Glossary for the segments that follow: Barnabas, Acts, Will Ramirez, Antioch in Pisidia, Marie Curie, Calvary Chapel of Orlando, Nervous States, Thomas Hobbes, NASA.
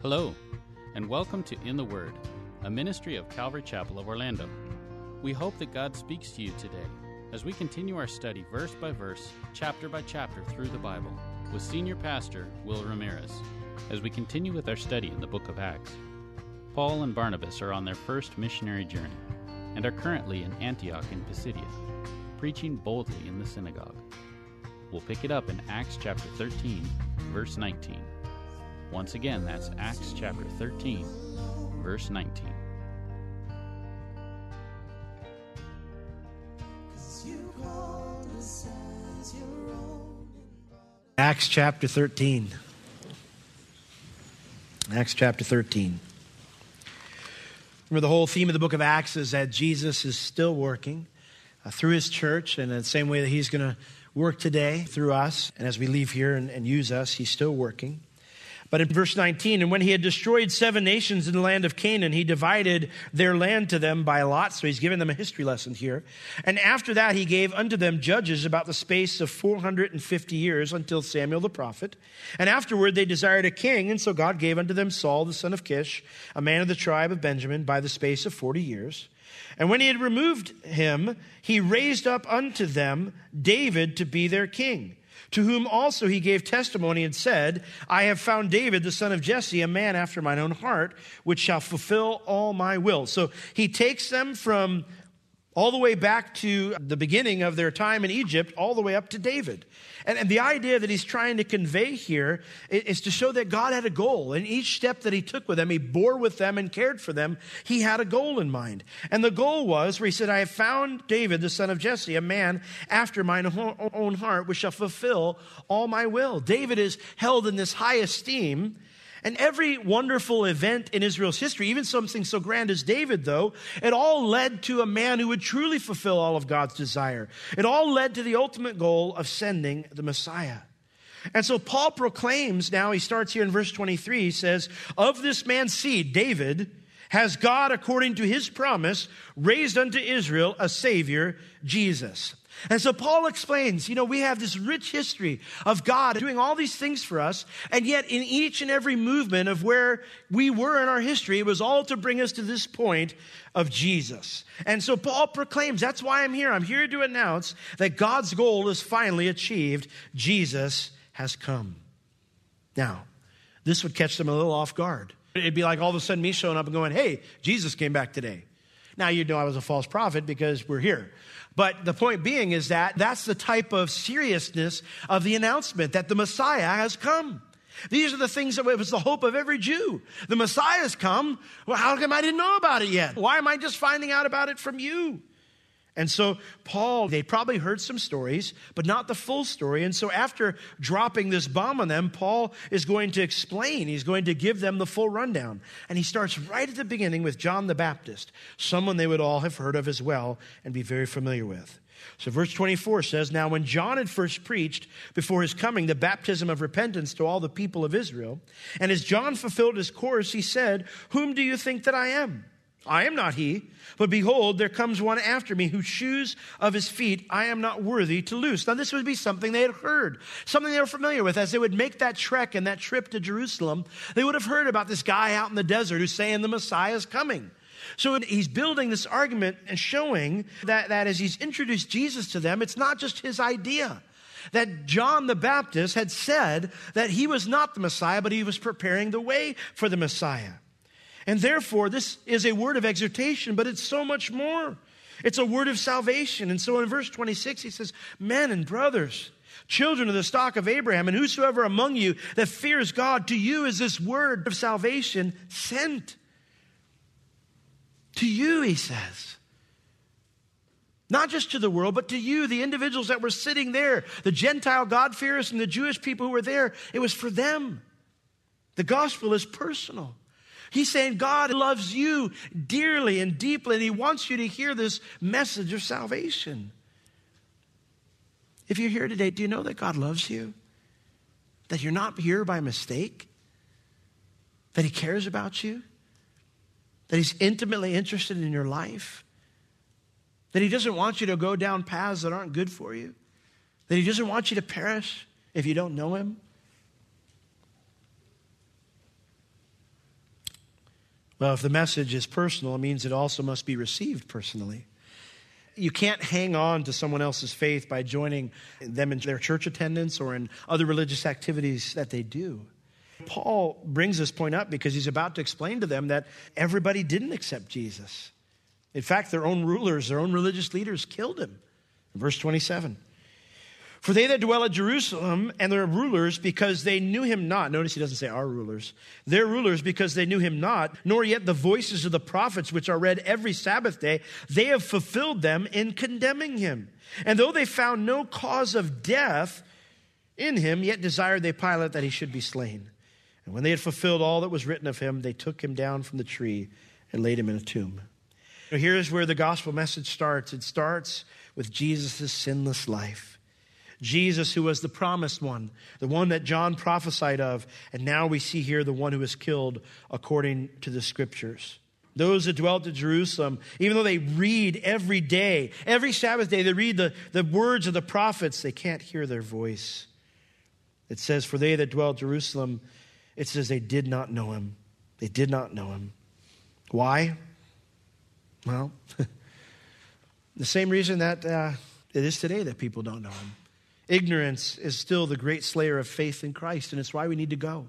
Hello, and welcome to In the Word, a ministry of Calvary Chapel of Orlando. We hope that God speaks to you today as we continue our study verse by verse, chapter by chapter through the Bible with Senior Pastor Will Ramirez as we continue with our study in the book of Acts. Paul and Barnabas are on their first missionary journey and are currently in Antioch in Pisidia, preaching boldly in the synagogue. We'll pick it up in Acts chapter 13, verse 19. Once again, that's Acts chapter 13, verse 19. Acts chapter 13. Acts chapter 13. Remember, the whole theme of the book of Acts is that Jesus is still working through his church, and in the same way that he's going to work today through us. And as we leave here and use us, he's still working. But in verse 19, and when he had destroyed 7 nations in the land of Canaan, he divided their land to them by lot. So he's giving them a history lesson here. And after that, he gave unto them judges about the space of 450 years until Samuel the prophet. And afterward, they desired a king. And so God gave unto them Saul, the son of Kish, a man of the tribe of Benjamin, by the space of 40 years. And when he had removed him, he raised up unto them David to be their king, to whom also he gave testimony and said, I have found David, the son of Jesse, a man after mine own heart, which shall fulfill all my will. So he takes them from all the way back to the beginning of their time in Egypt, all the way up to David. And the idea that he's trying to convey here is to show that God had a goal. And each step that he took with them, he bore with them and cared for them. He had a goal in mind. And the goal was where he said, I have found David, the son of Jesse, a man after mine own heart, which shall fulfill all my will. David is held in this high esteem. And every wonderful event in Israel's history, even something so grand as David, though, it all led to a man who would truly fulfill all of God's desire. It all led to the ultimate goal of sending the Messiah. And so Paul proclaims now, he starts here in verse 23, he says, of this man's seed, David, has God, according to his promise, raised unto Israel a Savior, Jesus. And so Paul explains, we have this rich history of God doing all these things for us, and yet in each and every movement of where we were in our history, it was all to bring us to this point of Jesus. And so Paul proclaims, that's why I'm here. I'm here to announce that God's goal is finally achieved. Jesus has come. Now, this would catch them a little off guard. It'd be like all of a sudden me showing up and going, hey, Jesus came back today. Now, you'd know I was a false prophet because we're here. But the point being is that's the type of seriousness of the announcement that the Messiah has come. These are the things that was the hope of every Jew. The Messiah has come. Well, how come I didn't know about it yet? Why am I just finding out about it from you? And so Paul, they probably heard some stories, but not the full story. And so after dropping this bomb on them, Paul is going to explain. He's going to give them the full rundown. And he starts right at the beginning with John the Baptist, someone they would all have heard of as well and be very familiar with. So verse 24 says, now when John had first preached before his coming the baptism of repentance to all the people of Israel, and as John fulfilled his course, he said, whom do you think that I am? I am not he, but behold, there comes one after me whose shoes of his feet I am not worthy to loose. Now, this would be something they had heard, something they were familiar with. As they would make that trek and that trip to Jerusalem, they would have heard about this guy out in the desert who's saying the Messiah is coming. So he's building this argument and showing that as he's introduced Jesus to them, it's not just his idea. That John the Baptist had said that he was not the Messiah, but he was preparing the way for the Messiah. And therefore, this is a word of exhortation, but it's so much more. It's a word of salvation. And so in verse 26, he says, men and brothers, children of the stock of Abraham, and whosoever among you that fears God, to you is this word of salvation sent. To you, he says. Not just to the world, but to you, the individuals that were sitting there, the Gentile God-fearers and the Jewish people who were there. It was for them. The gospel is personal. He's saying God loves you dearly and deeply, and he wants you to hear this message of salvation. If you're here today, do you know that God loves you? That you're not here by mistake? That he cares about you? That he's intimately interested in your life? That he doesn't want you to go down paths that aren't good for you? That he doesn't want you to perish if you don't know him? Well, if the message is personal, it means it also must be received personally. You can't hang on to someone else's faith by joining them in their church attendance or in other religious activities that they do. Paul brings this point up because he's about to explain to them that everybody didn't accept Jesus. In fact, their own rulers, their own religious leaders killed him. Verse 27. For they that dwell at Jerusalem and their rulers, because they knew him not. Notice he doesn't say our rulers. Their rulers, because they knew him not, nor yet the voices of the prophets, which are read every Sabbath day, they have fulfilled them in condemning him. And though they found no cause of death in him, yet desired they Pilate that he should be slain. And when they had fulfilled all that was written of him, they took him down from the tree and laid him in a tomb. Here's where the gospel message starts. It starts with Jesus' sinless life. Jesus, who was the promised one, the one that John prophesied of. And now we see here the one who was killed according to the scriptures. Those that dwelt at Jerusalem, even though they read every day, every Sabbath day, they read the words of the prophets, they can't hear their voice. It says, for they that dwell at Jerusalem, it says they did not know him. They did not know him. Why? Well, the same reason that it is today that people don't know him. Ignorance is still the great slayer of faith in Christ, and it's why we need to go.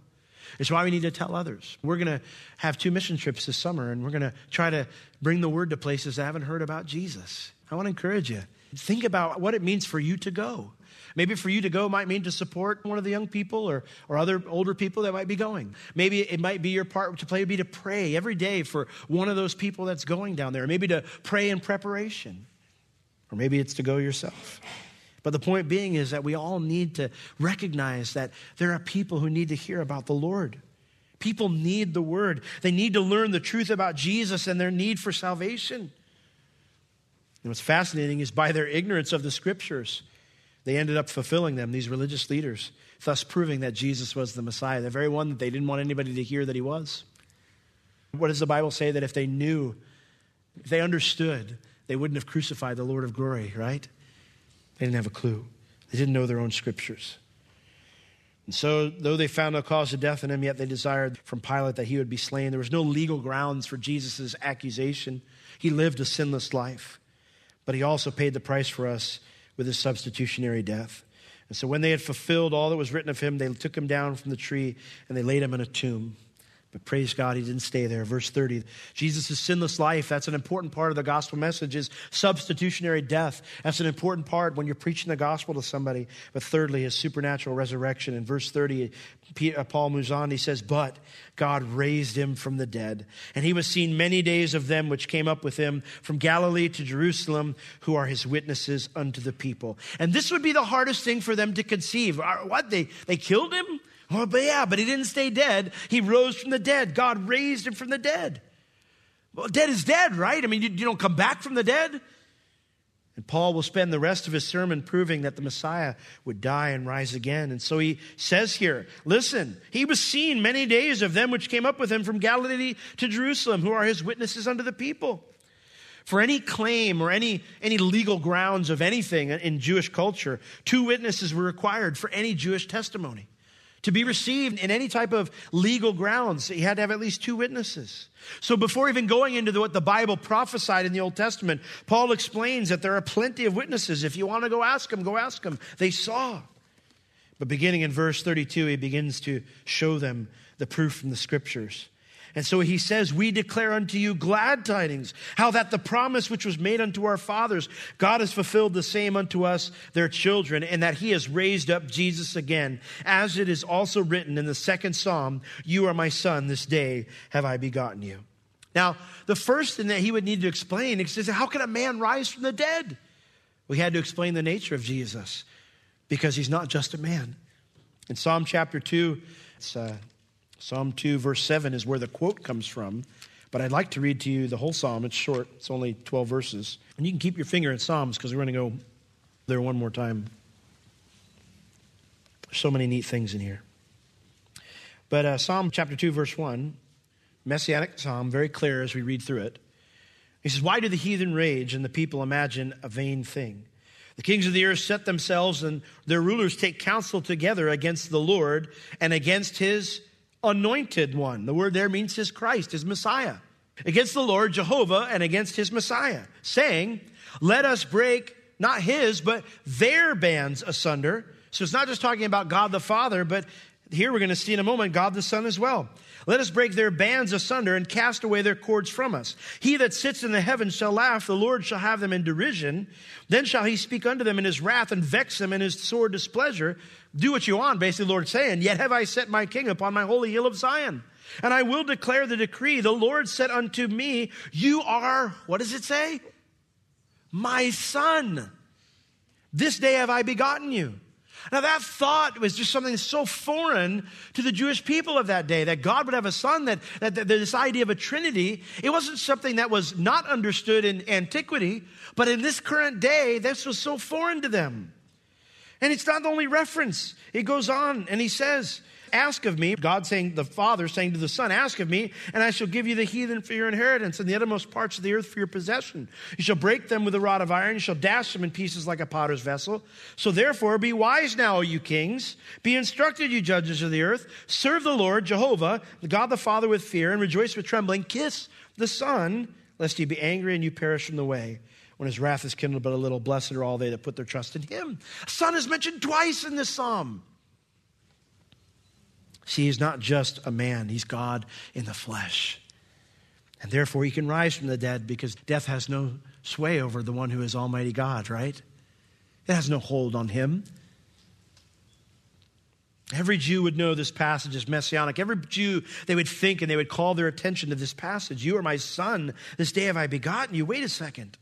It's why we need to tell others. We're going to have 2 mission trips this summer, and we're going to try to bring the word to places that haven't heard about Jesus. I want to encourage you. Think about what it means for you to go. Maybe for you to go might mean to support one of the young people or other older people that might be going. Maybe it might be your part to play would be to pray every day for one of those people that's going down there, maybe to pray in preparation, or maybe it's to go yourself. But the point being is that we all need to recognize that there are people who need to hear about the Lord. People need the word. They need to learn the truth about Jesus and their need for salvation. And what's fascinating is by their ignorance of the scriptures, they ended up fulfilling them, these religious leaders, thus proving that Jesus was the Messiah, the very one that they didn't want anybody to hear that he was. What does the Bible say? That if they knew, if they understood, they wouldn't have crucified the Lord of glory, right? They didn't have a clue. They didn't know their own scriptures. And so, though they found no cause of death in him, yet they desired from Pilate that he would be slain. There was no legal grounds for Jesus' accusation. He lived a sinless life, but he also paid the price for us with his substitutionary death. And so when they had fulfilled all that was written of him, they took him down from the tree and they laid him in a tomb. But praise God, he didn't stay there. Verse 30, Jesus' sinless life, that's an important part of the gospel message, is substitutionary death. That's an important part when you're preaching the gospel to somebody. But thirdly, his supernatural resurrection. In verse 30, Paul moves on, he says, but God raised him from the dead. And he was seen many days of them which came up with him from Galilee to Jerusalem, who are his witnesses unto the people. And this would be the hardest thing for them to conceive. What, they killed him? Oh, but yeah, but he didn't stay dead. He rose from the dead. God raised him from the dead. Well, dead is dead, right? I mean, you don't come back from the dead. And Paul will spend the rest of his sermon proving that the Messiah would die and rise again. And so he says here, listen, he was seen many days of them which came up with him from Galilee to Jerusalem, who are his witnesses unto the people. For any claim or any legal grounds of anything in Jewish culture, 2 witnesses were required for any Jewish testimony. To be received in any type of legal grounds, he had to have at least 2 witnesses. So before even going into what the Bible prophesied in the Old Testament, Paul explains that there are plenty of witnesses. If you want to go ask them, go ask them. They saw. But beginning in verse 32, he begins to show them the proof from the scriptures. And so he says, we declare unto you glad tidings, how that the promise which was made unto our fathers, God has fulfilled the same unto us, their children, and that he has raised up Jesus again. As it is also written in the second Psalm, you are my son, this day have I begotten you. Now, the first thing that he would need to explain is, how can a man rise from the dead? We had to explain the nature of Jesus, because he's not just a man. In Psalm chapter 2, it's Psalm 2, verse 7 is where the quote comes from. But I'd like to read to you the whole psalm. It's short. It's only 12 verses. And you can keep your finger in Psalms, because we're going to go there one more time. There's so many neat things in here. But Psalm chapter 2, verse 1, Messianic psalm, very clear as we read through it. He says, why do the heathen rage and the people imagine a vain thing? The kings of the earth set themselves, and their rulers take counsel together against the Lord and against his anointed one. The word there means his Christ, his Messiah. Against the Lord, Jehovah, and against his Messiah, saying, let us break not his, but their bands asunder. So it's not just talking about God the Father, but here we're going to see in a moment God the Son as well. Let us break their bands asunder and cast away their cords from us. He that sits in the heavens shall laugh. The Lord shall have them in derision. Then shall he speak unto them in his wrath and vex them in his sore displeasure. Do what you want, basically the Lord's saying. Yet have I set my king upon my holy hill of Zion. And I will declare the decree. The Lord said unto me, you are, what does it say? My son. This day have I begotten you. Now that thought was just something so foreign to the Jewish people of that day, that God would have a son, that this idea of a trinity, it wasn't something that was not understood in antiquity, but in this current day, this was so foreign to them. And it's not the only reference. It goes on and he says, ask of me, God saying, the Father saying to the Son, ask of me, and I shall give you the heathen for your inheritance and the uttermost parts of the earth for your possession. You shall break them with a rod of iron. You shall dash them in pieces like a potter's vessel. So therefore, be wise now, O you kings. Be instructed, you judges of the earth. Serve the Lord, Jehovah, the God the Father with fear, and rejoice with trembling. Kiss the Son, lest he be angry and you perish from the way. When his wrath is kindled but a little, blessed are all they that put their trust in him. Son is mentioned twice in this psalm. See, he's not just a man. He's God in the flesh. And therefore, he can rise from the dead, because death has no sway over the one who is Almighty God, right? It has no hold on him. Every Jew would know this passage is messianic. Every Jew, they would think and they would call their attention to this passage. You are my son. This day have I begotten you. Wait a second.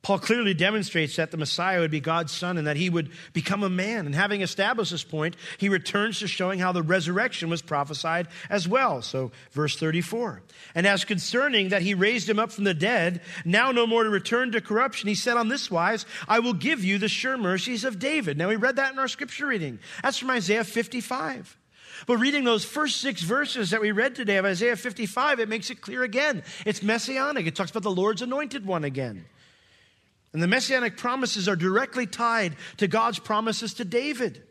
Paul clearly demonstrates that the Messiah would be God's son and that he would become a man. And having established this point, he returns to showing how the resurrection was prophesied as well. So verse 34, and as concerning that he raised him up from the dead, now no more to return to corruption, he said on this wise, I will give you the sure mercies of David. Now we read that in our scripture reading. That's from Isaiah 55. But reading those first 6 verses that we read today of Isaiah 55, it makes it clear again. It's messianic. It talks about the Lord's anointed one again. And the messianic promises are directly tied to God's promises to David.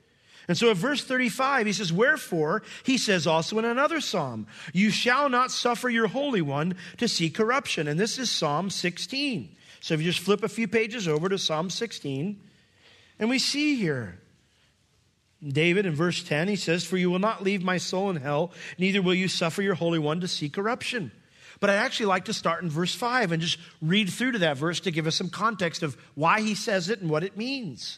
And so in verse 35, he says, wherefore, he says also in another psalm, you shall not suffer your Holy One to see corruption. And this is Psalm 16. So if you just flip a few pages over to Psalm 16, and we see here, David in verse 10, he says, for you will not leave my soul in hell, neither will you suffer your Holy One to see corruption. But I'd actually like to start in verse 5 and just read through to that verse to give us some context of why he says it and what it means.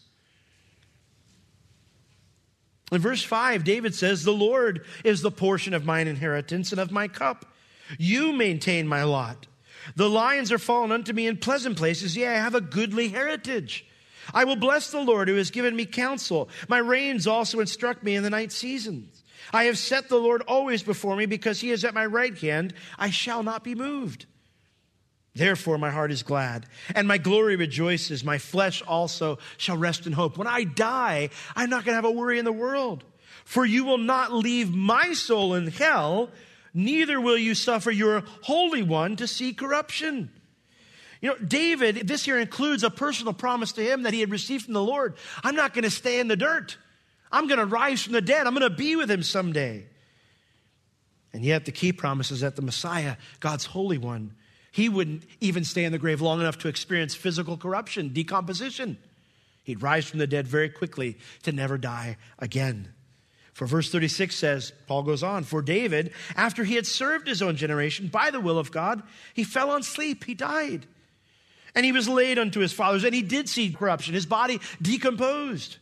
In verse 5, David says, the Lord is the portion of mine inheritance and of my cup. You maintain my lot. The lions are fallen unto me in pleasant places. Yea, I have a goodly heritage. I will bless the Lord who has given me counsel. My reins also instruct me in the night seasons. I have set the Lord always before me, because he is at my right hand. I shall not be moved. Therefore, my heart is glad and my glory rejoices. My flesh also shall rest in hope. When I die, I'm not going to have a worry in the world. For you will not leave my soul in hell, neither will you suffer your Holy One to see corruption. You know, David, this here includes a personal promise to him that he had received from the Lord. I'm not going to stay in the dirt. I'm going to rise from the dead. I'm going to be with him someday. And yet the key promise is that the Messiah, God's Holy One, he wouldn't even stay in the grave long enough to experience physical corruption, decomposition. He'd rise from the dead very quickly to never die again. For verse 36 says, Paul goes on, for David, after he had served his own generation by the will of God, he fell on sleep, he died. And he was laid unto his fathers, and he did see corruption, his body decomposed.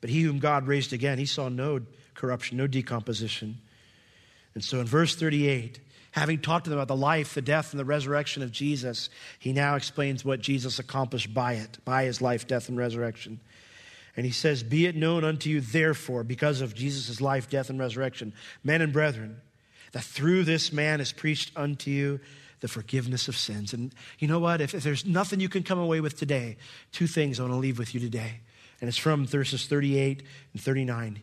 But he whom God raised again, he saw no corruption, no decomposition. And so in verse 38, having talked to them about the life, the death, and the resurrection of Jesus, he now explains what Jesus accomplished by it, by his life, death, and resurrection. And he says, be it known unto you, therefore, because of Jesus' life, death, and resurrection, men and brethren, that through this man is preached unto you the forgiveness of sins. And you know what? If there's nothing you can come away with today, two things I want to leave with you today. And it's from verses 38 and 39.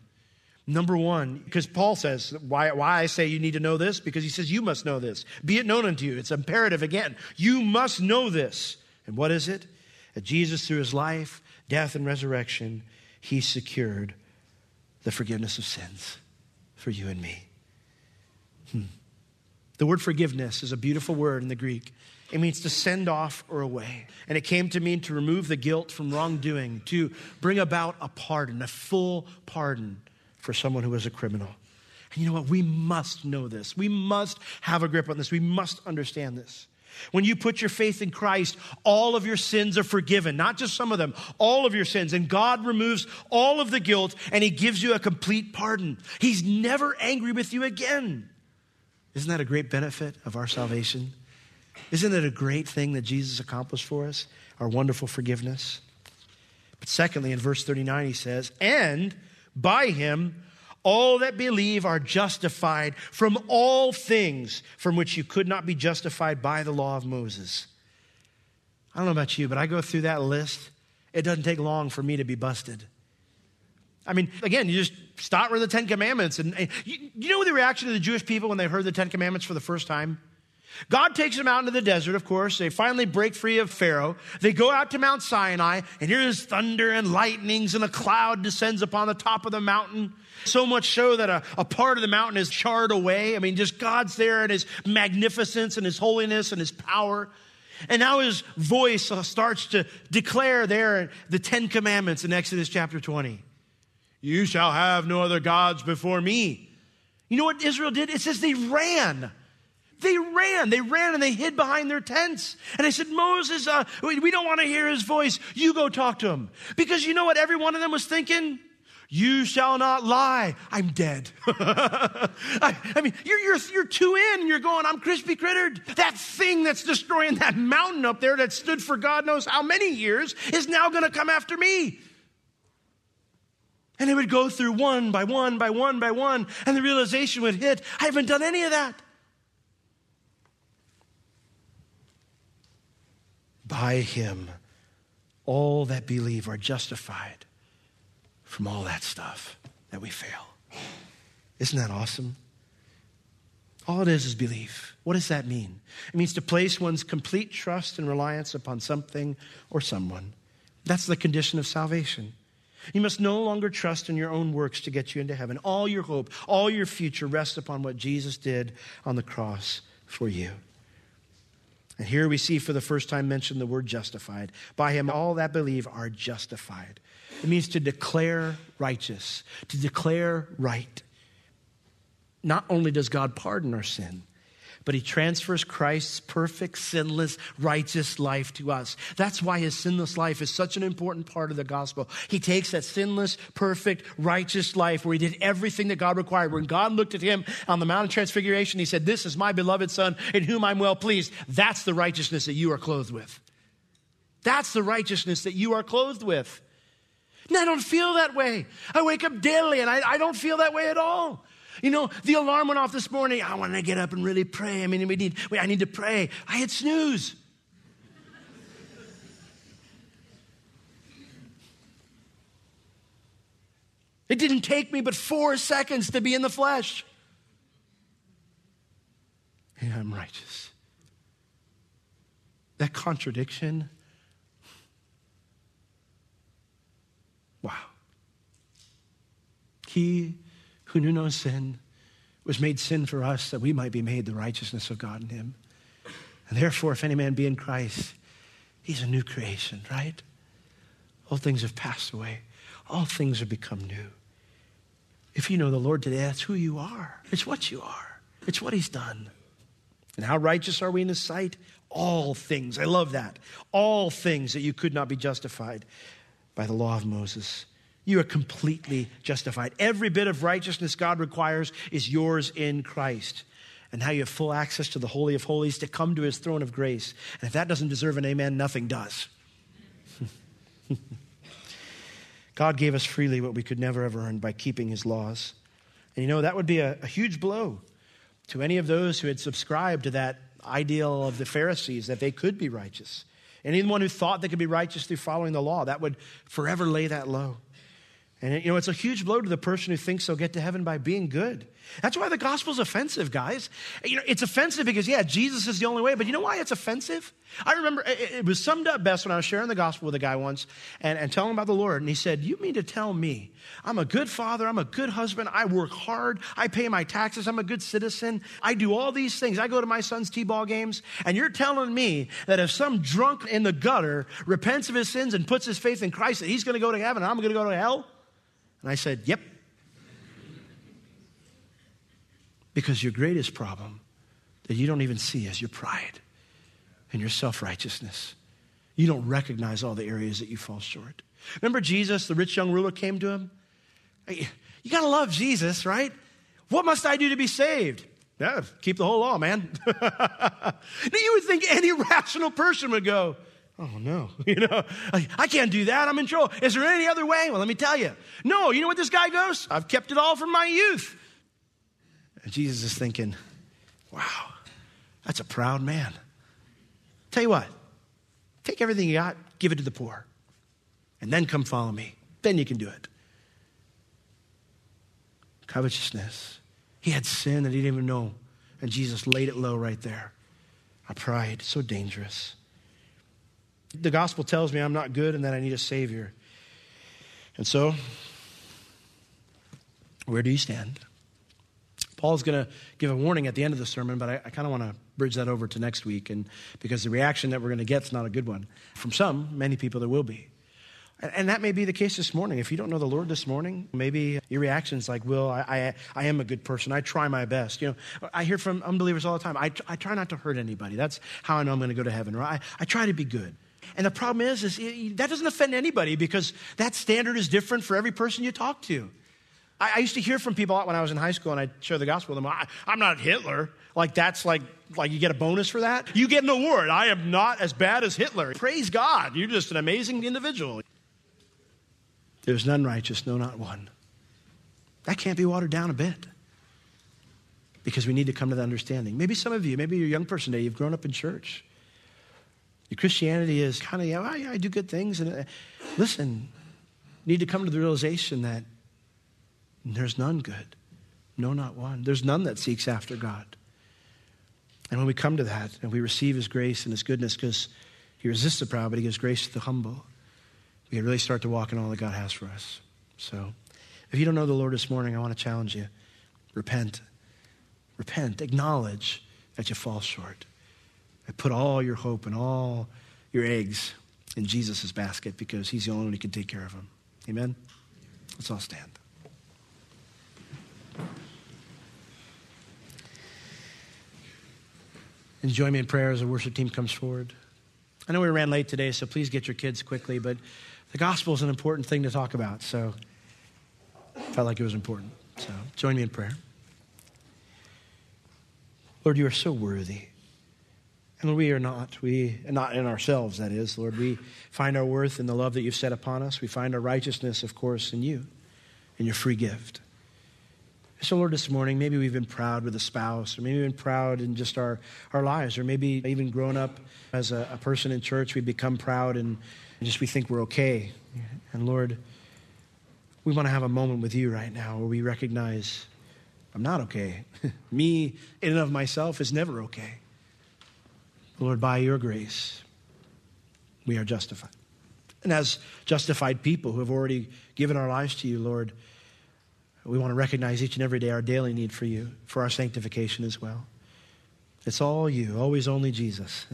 Number one, because Paul says, why I say you need to know this? Because he says, you must know this. Be it known unto you. It's imperative again. You must know this. And what is it? That Jesus, through his life, death, and resurrection, he secured the forgiveness of sins for you and me. The word forgiveness is a beautiful word in the Greek. It means to send off or away. And it came to mean to remove the guilt from wrongdoing, to bring about a pardon, a full pardon for someone who was a criminal. And you know what? We must know this. We must have a grip on this. We must understand this. When you put your faith in Christ, all of your sins are forgiven, not just some of them, all of your sins. And God removes all of the guilt and he gives you a complete pardon. He's never angry with you again. Isn't that a great benefit of our salvation? Isn't it a great thing that Jesus accomplished for us, our wonderful forgiveness? But secondly, in verse 39, he says, and by him, all that believe are justified from all things from which you could not be justified by the law of Moses. I don't know about you, but I go through that list. It doesn't take long for me to be busted. I mean, again, you just start with the Ten Commandments. And you know the reaction of the Jewish people when they heard the Ten Commandments for the first time? God takes them out into the desert, of course. They finally break free of Pharaoh. They go out to Mount Sinai, and here's thunder and lightnings, and a cloud descends upon the top of the mountain. So much so that a part of the mountain is charred away. I mean, just God's there in his magnificence and his holiness and his power. And now his voice starts to declare there the Ten Commandments in Exodus chapter 20. You shall have no other gods before me. You know what Israel did? It says they ran. They ran, and they hid behind their tents. And I said, Moses, we don't want to hear his voice. You go talk to him. Because you know what every one of them was thinking? You shall not lie. I'm dead. I mean, you're two in, and you're going, I'm crispy crittered. That thing that's destroying that mountain up there that stood for God knows how many years is now going to come after me. And it would go through one by one, and the realization would hit, I haven't done any of that. By him, all that believe are justified from all that stuff that we fail. Isn't that awesome? All it is belief. What does that mean? It means to place one's complete trust and reliance upon something or someone. That's the condition of salvation. You must no longer trust in your own works to get you into heaven. All your hope, all your future rests upon what Jesus did on the cross for you. And here we see for the first time mentioned the word justified. By him, all that believe are justified. It means to declare righteous, to declare right. Not only does God pardon our sin, but he transfers Christ's perfect, sinless, righteous life to us. That's why his sinless life is such an important part of the gospel. He takes that sinless, perfect, righteous life where he did everything that God required. When God looked at him on the Mount of Transfiguration, he said, this is my beloved son in whom I'm well pleased. That's the righteousness that you are clothed with. That's the righteousness that you are clothed with. And I don't feel that way. I wake up daily and I don't feel that way at all. You know, the alarm went off this morning. I want to get up and really pray. I need to pray. I hit snooze. It didn't take me but 4 seconds to be in the flesh. And I'm righteous. That contradiction. Wow. He who knew no sin was made sin for us that we might be made the righteousness of God in him. And therefore, if any man be in Christ, he's a new creation, right? All things have passed away. All things have become new. If you know the Lord today, that's who you are. It's what you are. It's what he's done. And how righteous are we in his sight? All things. I love that. All things that you could not be justified by the law of Moses. You are completely justified. Every bit of righteousness God requires is yours in Christ. And how you have full access to the Holy of Holies to come to his throne of grace. And if that doesn't deserve an amen, nothing does. God gave us freely what we could never have earned by keeping his laws. And you know, that would be a huge blow to any of those who had subscribed to that ideal of the Pharisees that they could be righteous. Anyone who thought they could be righteous through following the law, that would forever lay that low. And you know, it's a huge blow to the person who thinks they'll get to heaven by being good. That's why the gospel's offensive, guys. You know, it's offensive because, yeah, Jesus is the only way, but you know why it's offensive? I remember it was summed up best when I was sharing the gospel with a guy once and telling him about the Lord. And he said, you mean to tell me I'm a good father, I'm a good husband, I work hard, I pay my taxes, I'm a good citizen, I do all these things, I go to my son's t-ball games, and you're telling me that if some drunk in the gutter repents of his sins and puts his faith in Christ, that he's going to go to heaven and I'm going to go to hell? And I said, yep. Because your greatest problem that you don't even see is your pride and your self-righteousness. You don't recognize all the areas that you fall short. Remember Jesus, the rich young ruler came to him? Hey, you gotta love Jesus, right? What must I do to be saved? Yeah, keep the whole law, man. Now, you would think any rational person would go, oh no, you know, I can't do that, I'm in trouble. Is there any other way? Well, let me tell you. No, you know what this guy goes? I've kept it all from my youth. And Jesus is thinking, wow, that's a proud man. Tell you what, take everything you got, give it to the poor, and then come follow me. Then you can do it. Covetousness. He had sin that he didn't even know, and Jesus laid it low right there. Our pride, so dangerous. The gospel tells me I'm not good and that I need a savior. And so, where do you stand? Paul's going to give a warning at the end of the sermon, but I kind of want to bridge that over to next week, and because the reaction that we're going to get is not a good one. From many people, there will be. And that may be the case this morning. If you don't know the Lord this morning, maybe your reaction is like, Will, I am a good person. I try my best. You know, I hear from unbelievers all the time, I try not to hurt anybody. That's how I know I'm going to go to heaven. Or I try to be good. And the problem is that doesn't offend anybody because that standard is different for every person you talk to. I used to hear from people when I was in high school and I'd share the gospel with them. I'm not Hitler. Like that's like you get a bonus for that. You get an award. I am not as bad as Hitler. Praise God. You're just an amazing individual. There's none righteous, no, not one. That can't be watered down a bit because we need to come to that understanding. Maybe some of you, maybe you're a young person today, you've grown up in church. Your Christianity is kind of, I do good things. And listen, need to come to the realization that there's none good. No, not one. There's none that seeks after God. And when we come to that and we receive his grace and his goodness because he resists the proud, but he gives grace to the humble, we can really start to walk in all that God has for us. So if you don't know the Lord this morning, I want to challenge you. Repent. Repent. Acknowledge that you fall short. And put all your hope and all your eggs in Jesus' basket because he's the only one who can take care of them. Amen? Let's all stand. And join me in prayer as the worship team comes forward. I know we ran late today, so please get your kids quickly, but the gospel is an important thing to talk about, so I felt like it was important. So join me in prayer. Lord, you are so worthy. And Lord, we are not. We, not in ourselves, that is. Lord, we find our worth in the love that you've set upon us. We find our righteousness, of course, in you, in your free gift. So, Lord, this morning, maybe we've been proud with a spouse, or maybe we've been proud in just our lives, or maybe even grown up as a person in church, we become proud and just we think we're okay. And, Lord, we want to have a moment with you right now where we recognize I'm not okay. Me in and of myself is never okay. Lord, by your grace, we are justified. And as justified people who have already given our lives to you, Lord, we want to recognize each and every day our daily need for you, for our sanctification as well. It's all you, always only Jesus.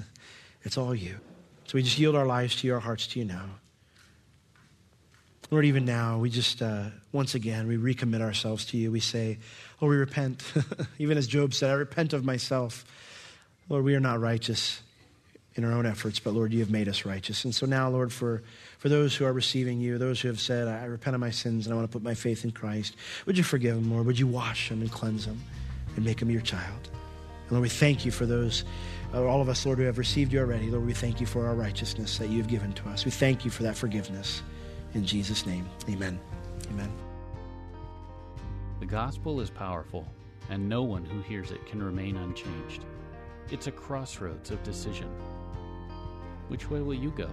It's all you. So we just yield our lives to you, our hearts to you now. Lord, even now, we just, once again, we recommit ourselves to you. We say, Lord, we repent. Even as Job said, I repent of myself. Lord, we are not righteous in our own efforts, but Lord, you have made us righteous. And so now, Lord, for those who are receiving you, those who have said, I repent of my sins and I want to put my faith in Christ, would you forgive them, Lord? Would you wash them and cleanse them and make them your child? And Lord, we thank you for those, all of us, Lord, who have received you already. Lord, we thank you for our righteousness that you've given to us. We thank you for that forgiveness. In Jesus' name, amen. Amen. The gospel is powerful, and no one who hears it can remain unchanged. It's a crossroads of decision. Which way will you go?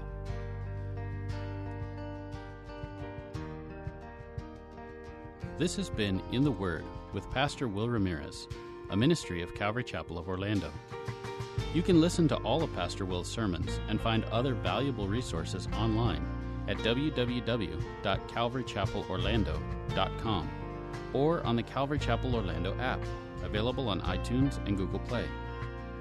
This has been In the Word with Pastor Will Ramirez, a ministry of Calvary Chapel of Orlando. You can listen to all of Pastor Will's sermons and find other valuable resources online at www.calvarychapelorlando.com or on the Calvary Chapel Orlando app, available on iTunes and Google Play.